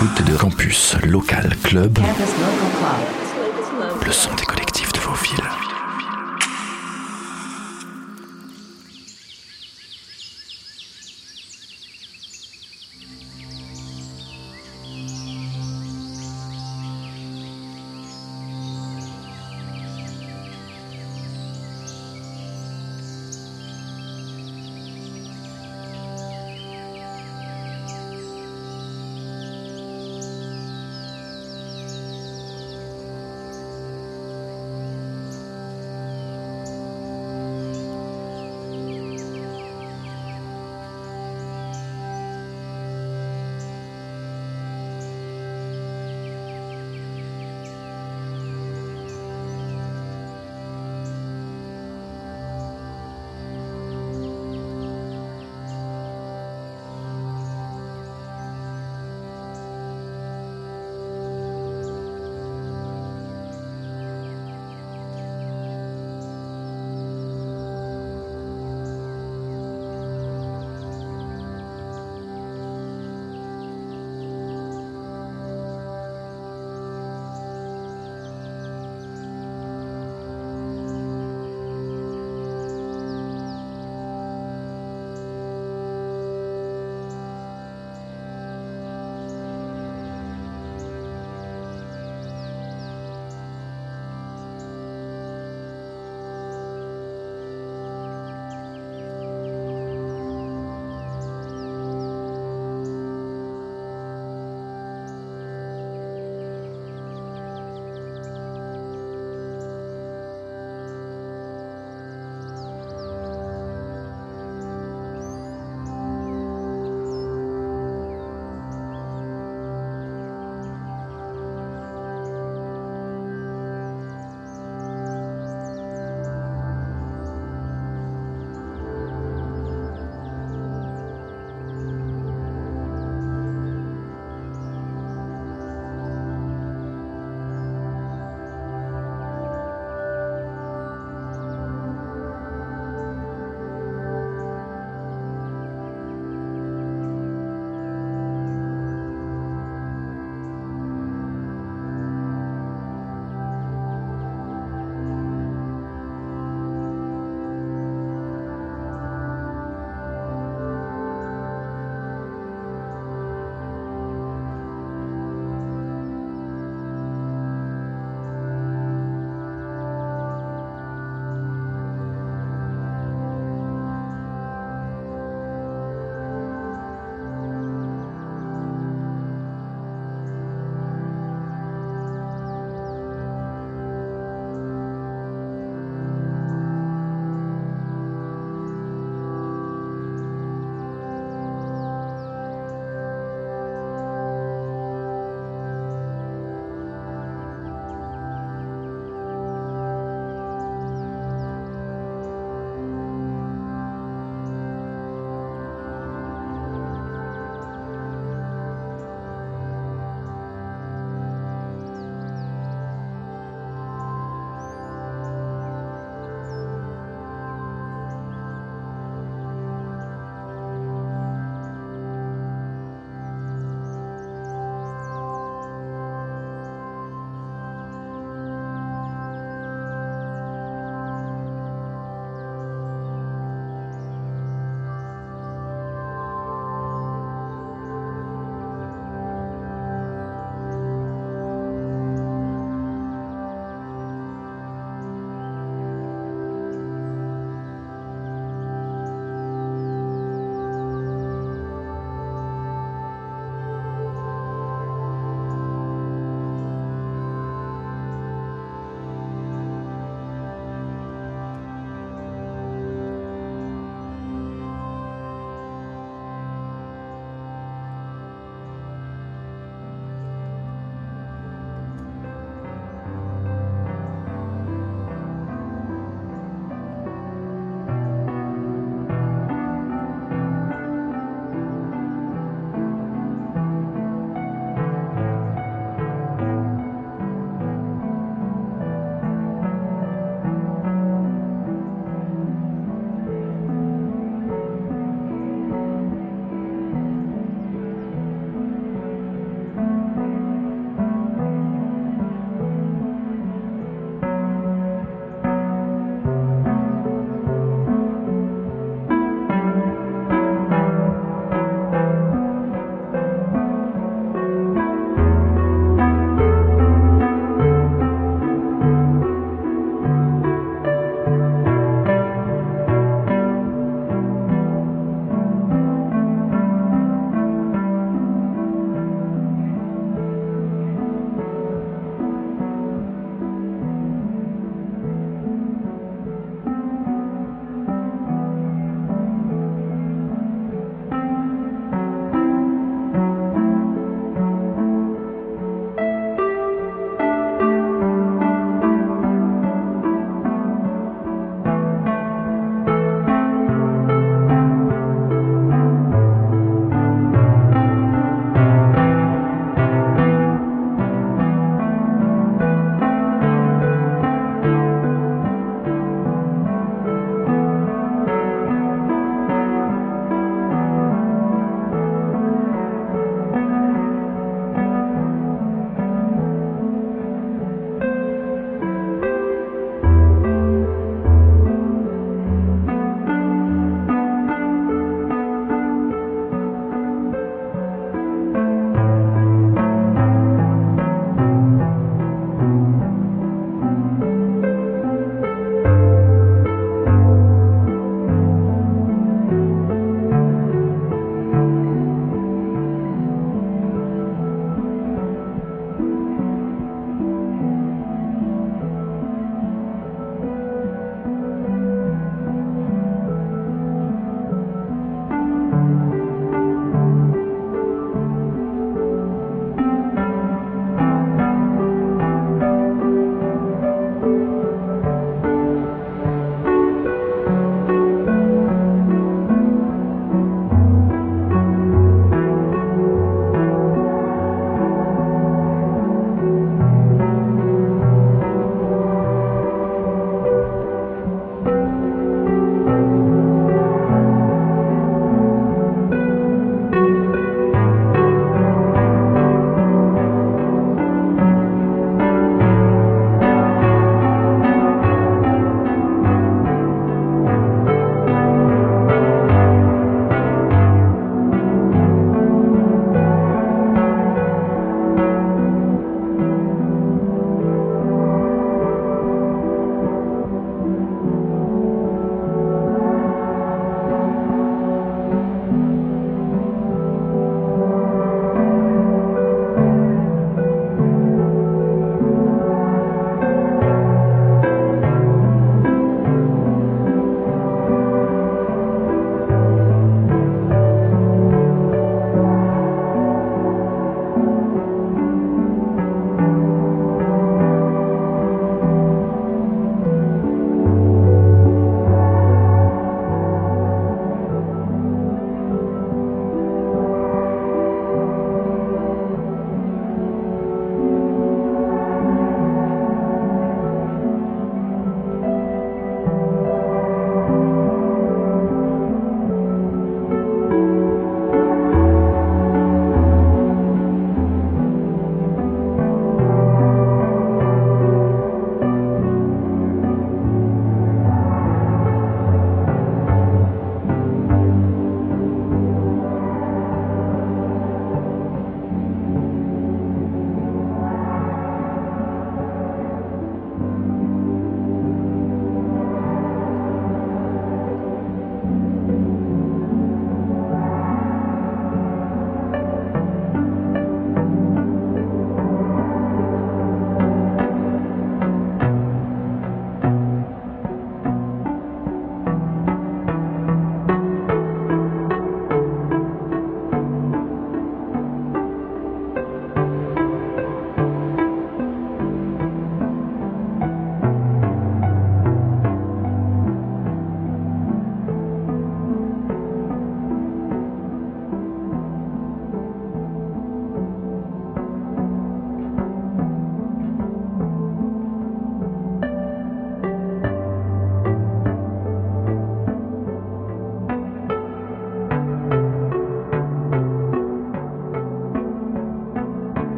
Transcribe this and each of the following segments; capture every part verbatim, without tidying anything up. l'écoute de Campus Local Club, Campus Local Club, le son des collectifs de vos villes.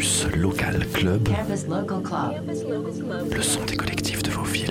Campus Local Club, le son des collectifs de vos villes.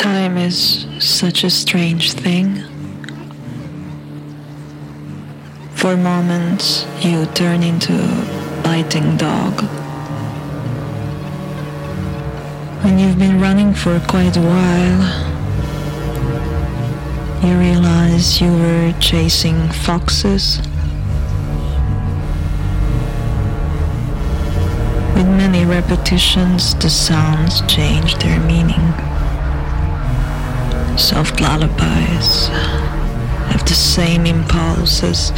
Time is such a strange thing. For moments, you turn into a biting dog. When you've been running for quite a while, you realize you were chasing foxes. With many repetitions, the sounds change their meaning. Soft lullabies have the same impulse as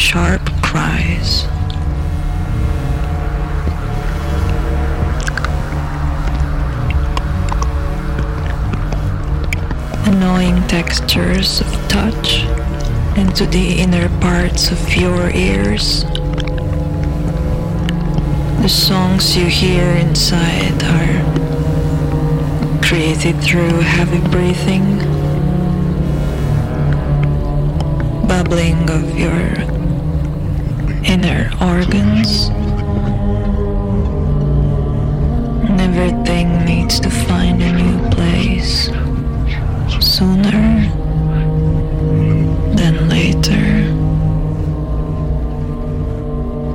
sharp cries. Annoying textures of touch into the inner parts of your ears. The songs you hear inside are created through heavy breathing, bubbling of your silence. And everything needs to find a new place, sooner than later.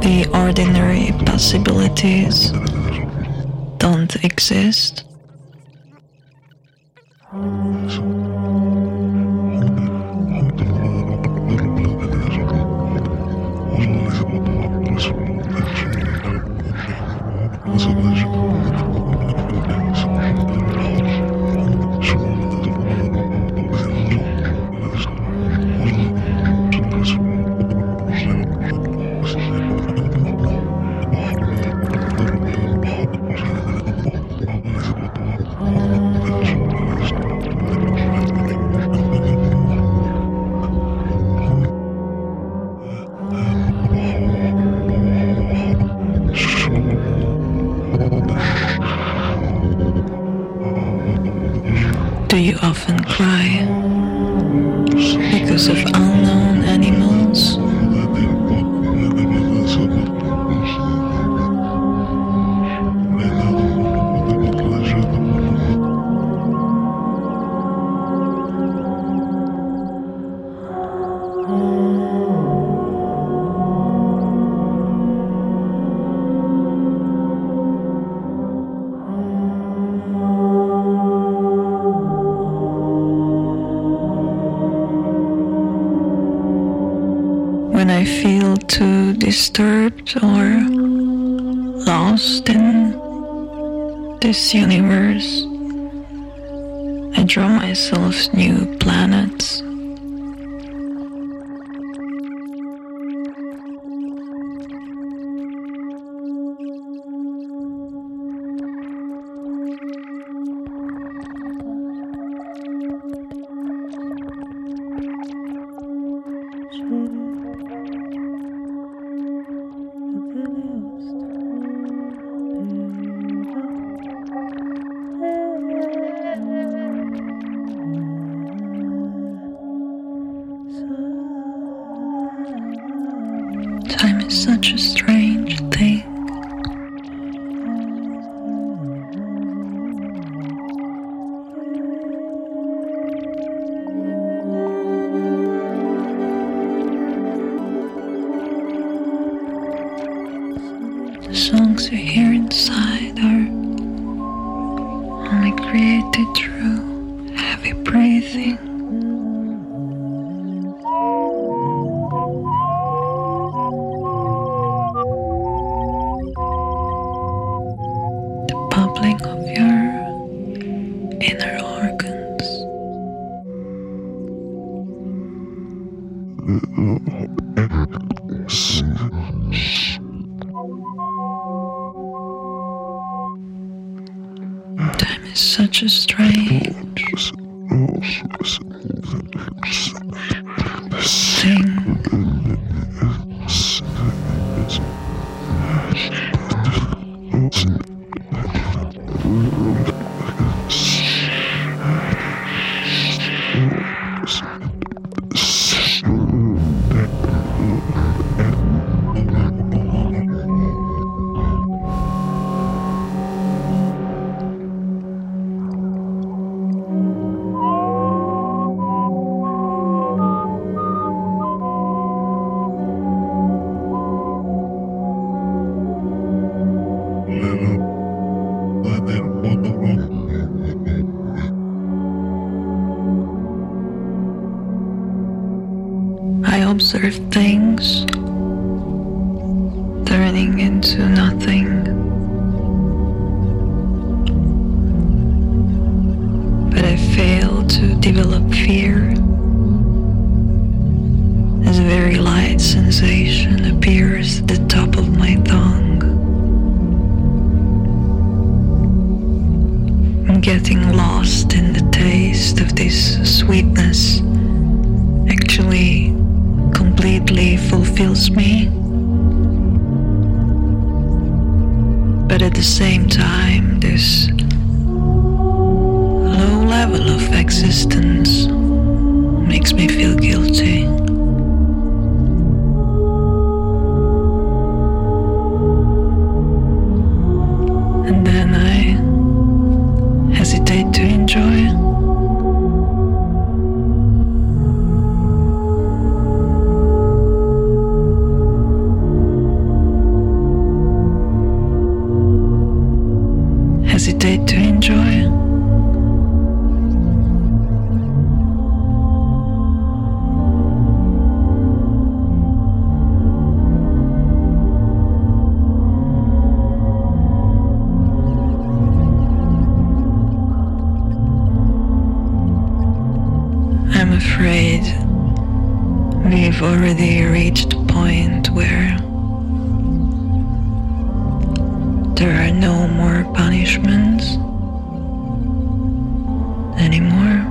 The ordinary possibilities don't exist. Do you often cry because of unknown animals? When I feel too disturbed or lost in this universe, I draw myself new planets. Time is such a strange thing. The songs you hear inside are only created through heavy breathing. Of your inner organs. Time is such a strange thing. I observe things turning into nothing. But I fail to develop fear as a very light sensation appears at the top of my tongue. I'm getting lost in the taste of this sweetness. Actually, completely fulfills me, but at the same time this low level of existence makes me feel guilty. day to enjoy. I'm afraid we've already reached a point where there are no more punishments anymore.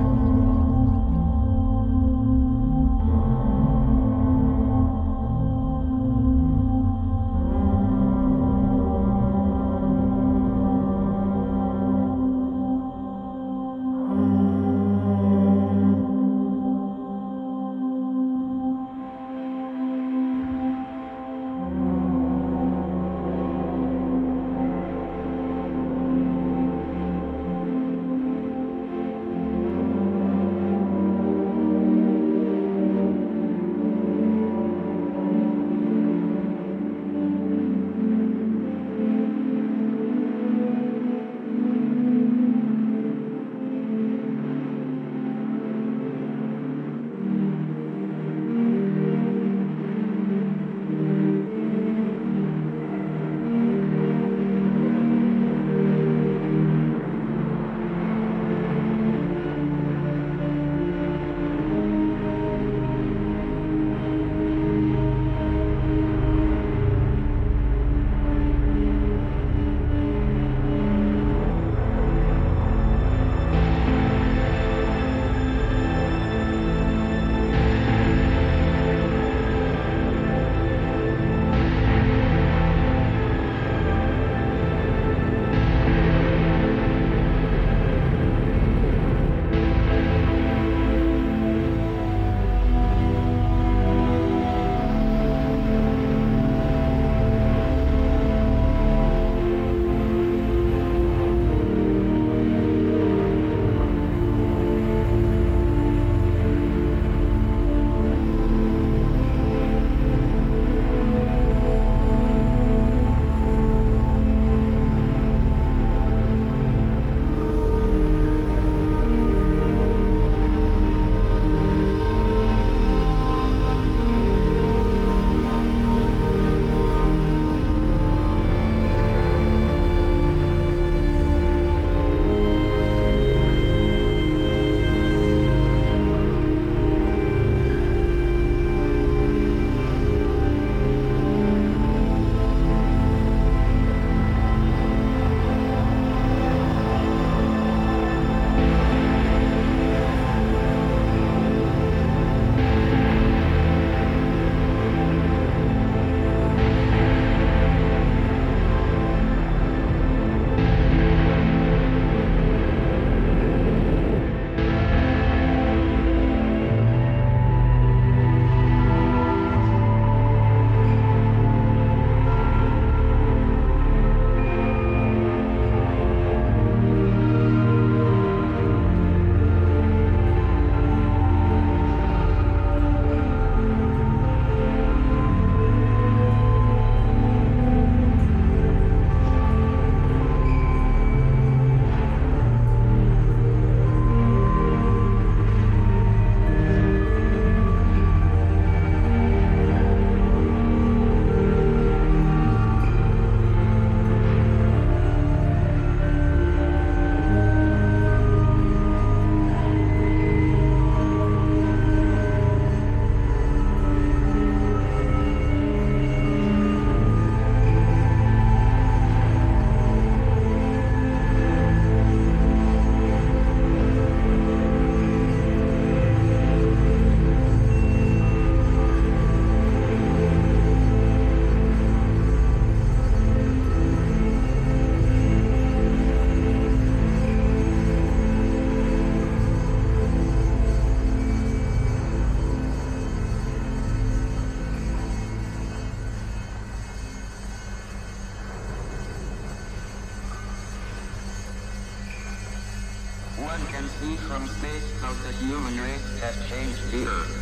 One can see from space how the human race has changed the earth.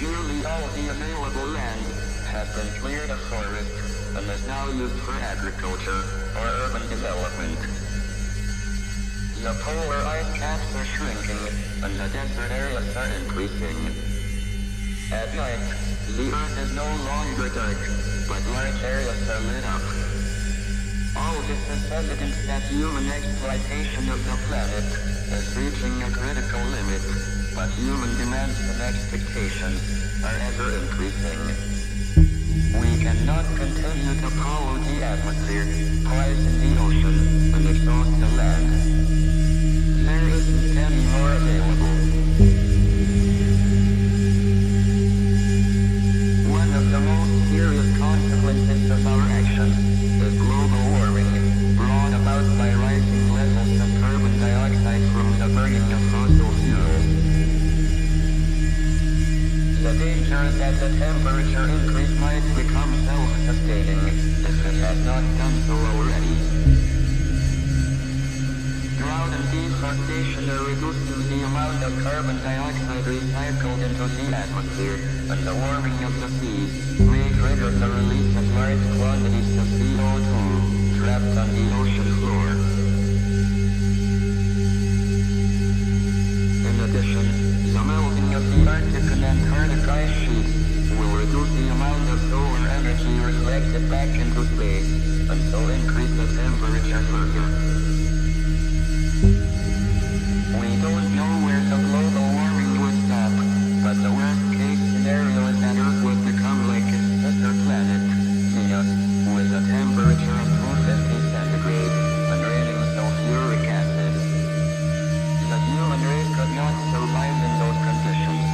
Nearly all the available land has been cleared of forest and is now used for agriculture or urban development. The polar ice caps are shrinking, and the desert areas are increasing. At night, the earth is no longer dark, but large areas are lit up. All this is evidence that human exploitation of the planet is reaching a critical limit, but human demands and expectations are ever increasing. We cannot continue to pollute the atmosphere, poison the ocean, and exhaust the land. There isn't any more available. One of the most serious consequences of our action is global warming, brought about by rising levels of carbon dioxide from the burning of fossil fuels. The danger is that the temperature increase might become self-sustaining, if it has not done so already. Drought and deforestation are reducing the amount of carbon dioxide recycled into the atmosphere, and the warming of the seas may trigger the release of large quantities of C O two trapped on the ocean floor. In addition, the melting of the Arctic and Antarctic ice sheets will reduce the amount of solar energy reflected back into space, and so increase the temperature further. We don't know where the global warming would stop, but the worst-case scenario is that Earth would become like its sister planet, Venus, with a temperature of two hundred fifty centigrade and raining sulfuric acid. The human race could not survive in those conditions.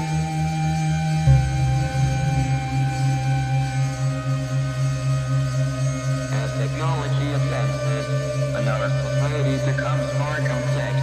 As technology advances and our society becomes more complex,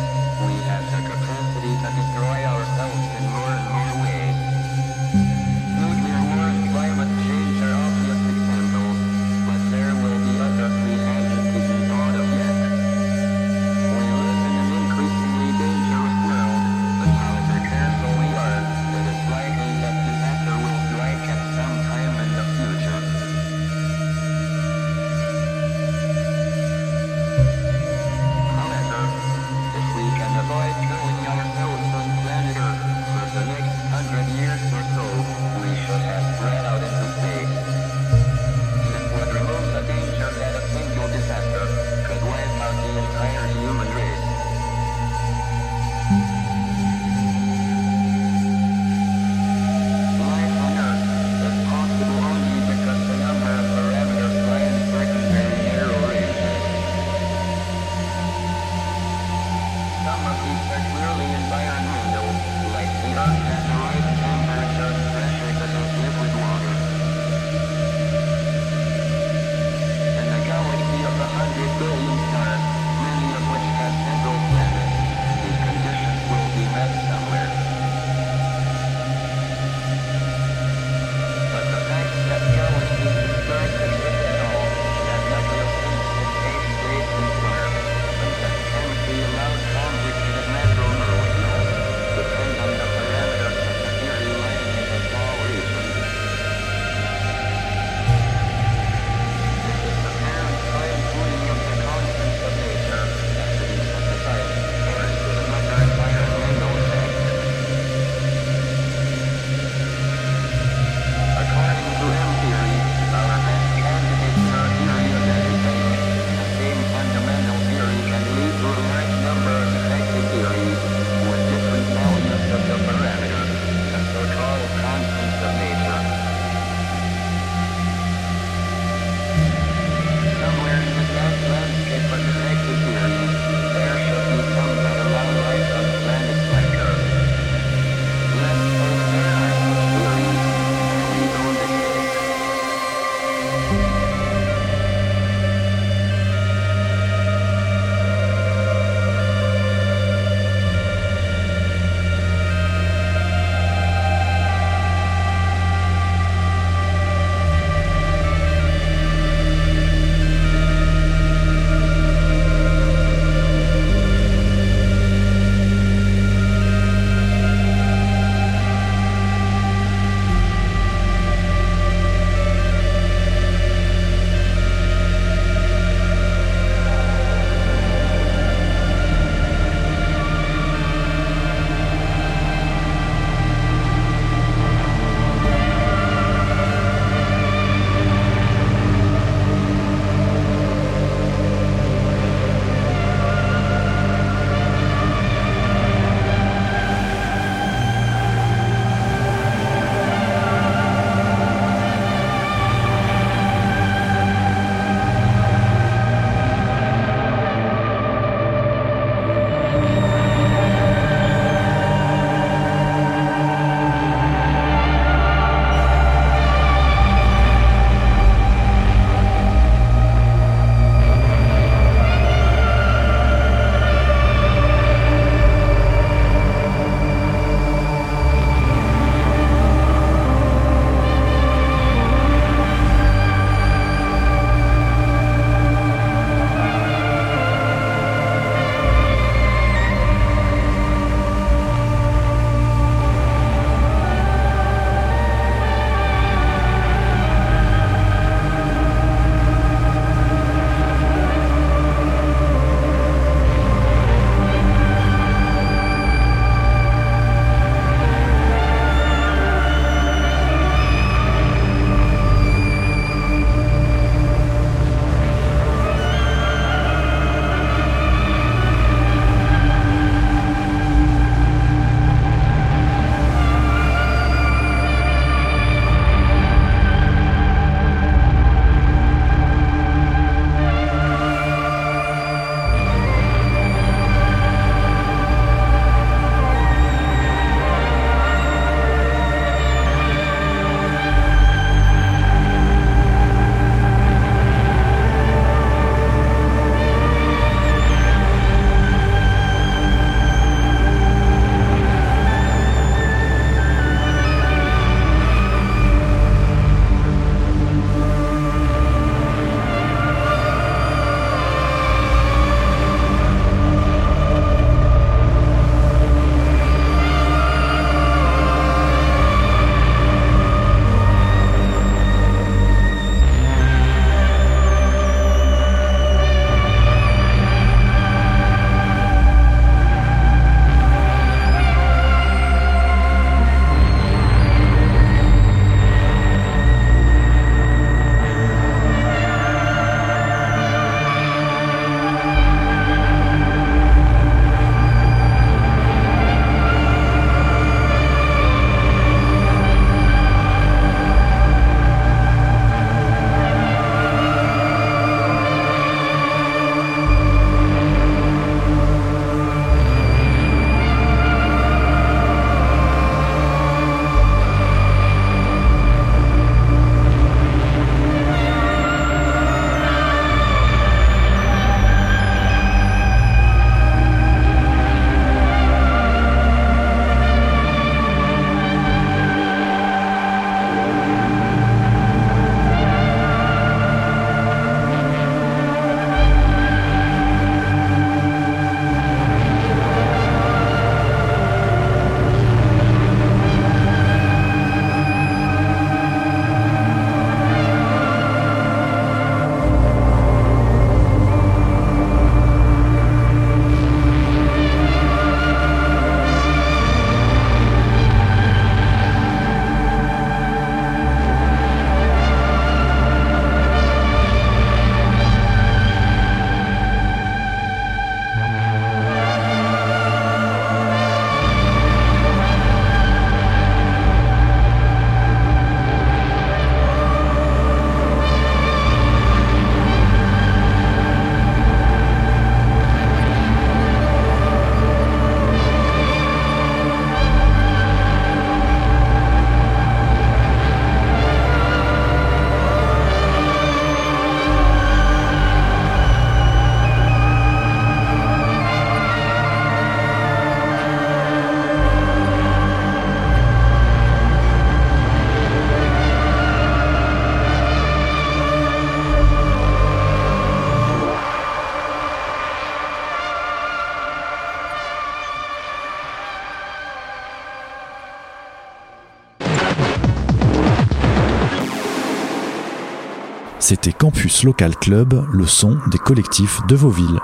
C'était Campus Local Club, le son des collectifs de vos villes.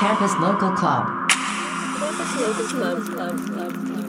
Campus Local Club. Campus Local Club. Club, Club, Club.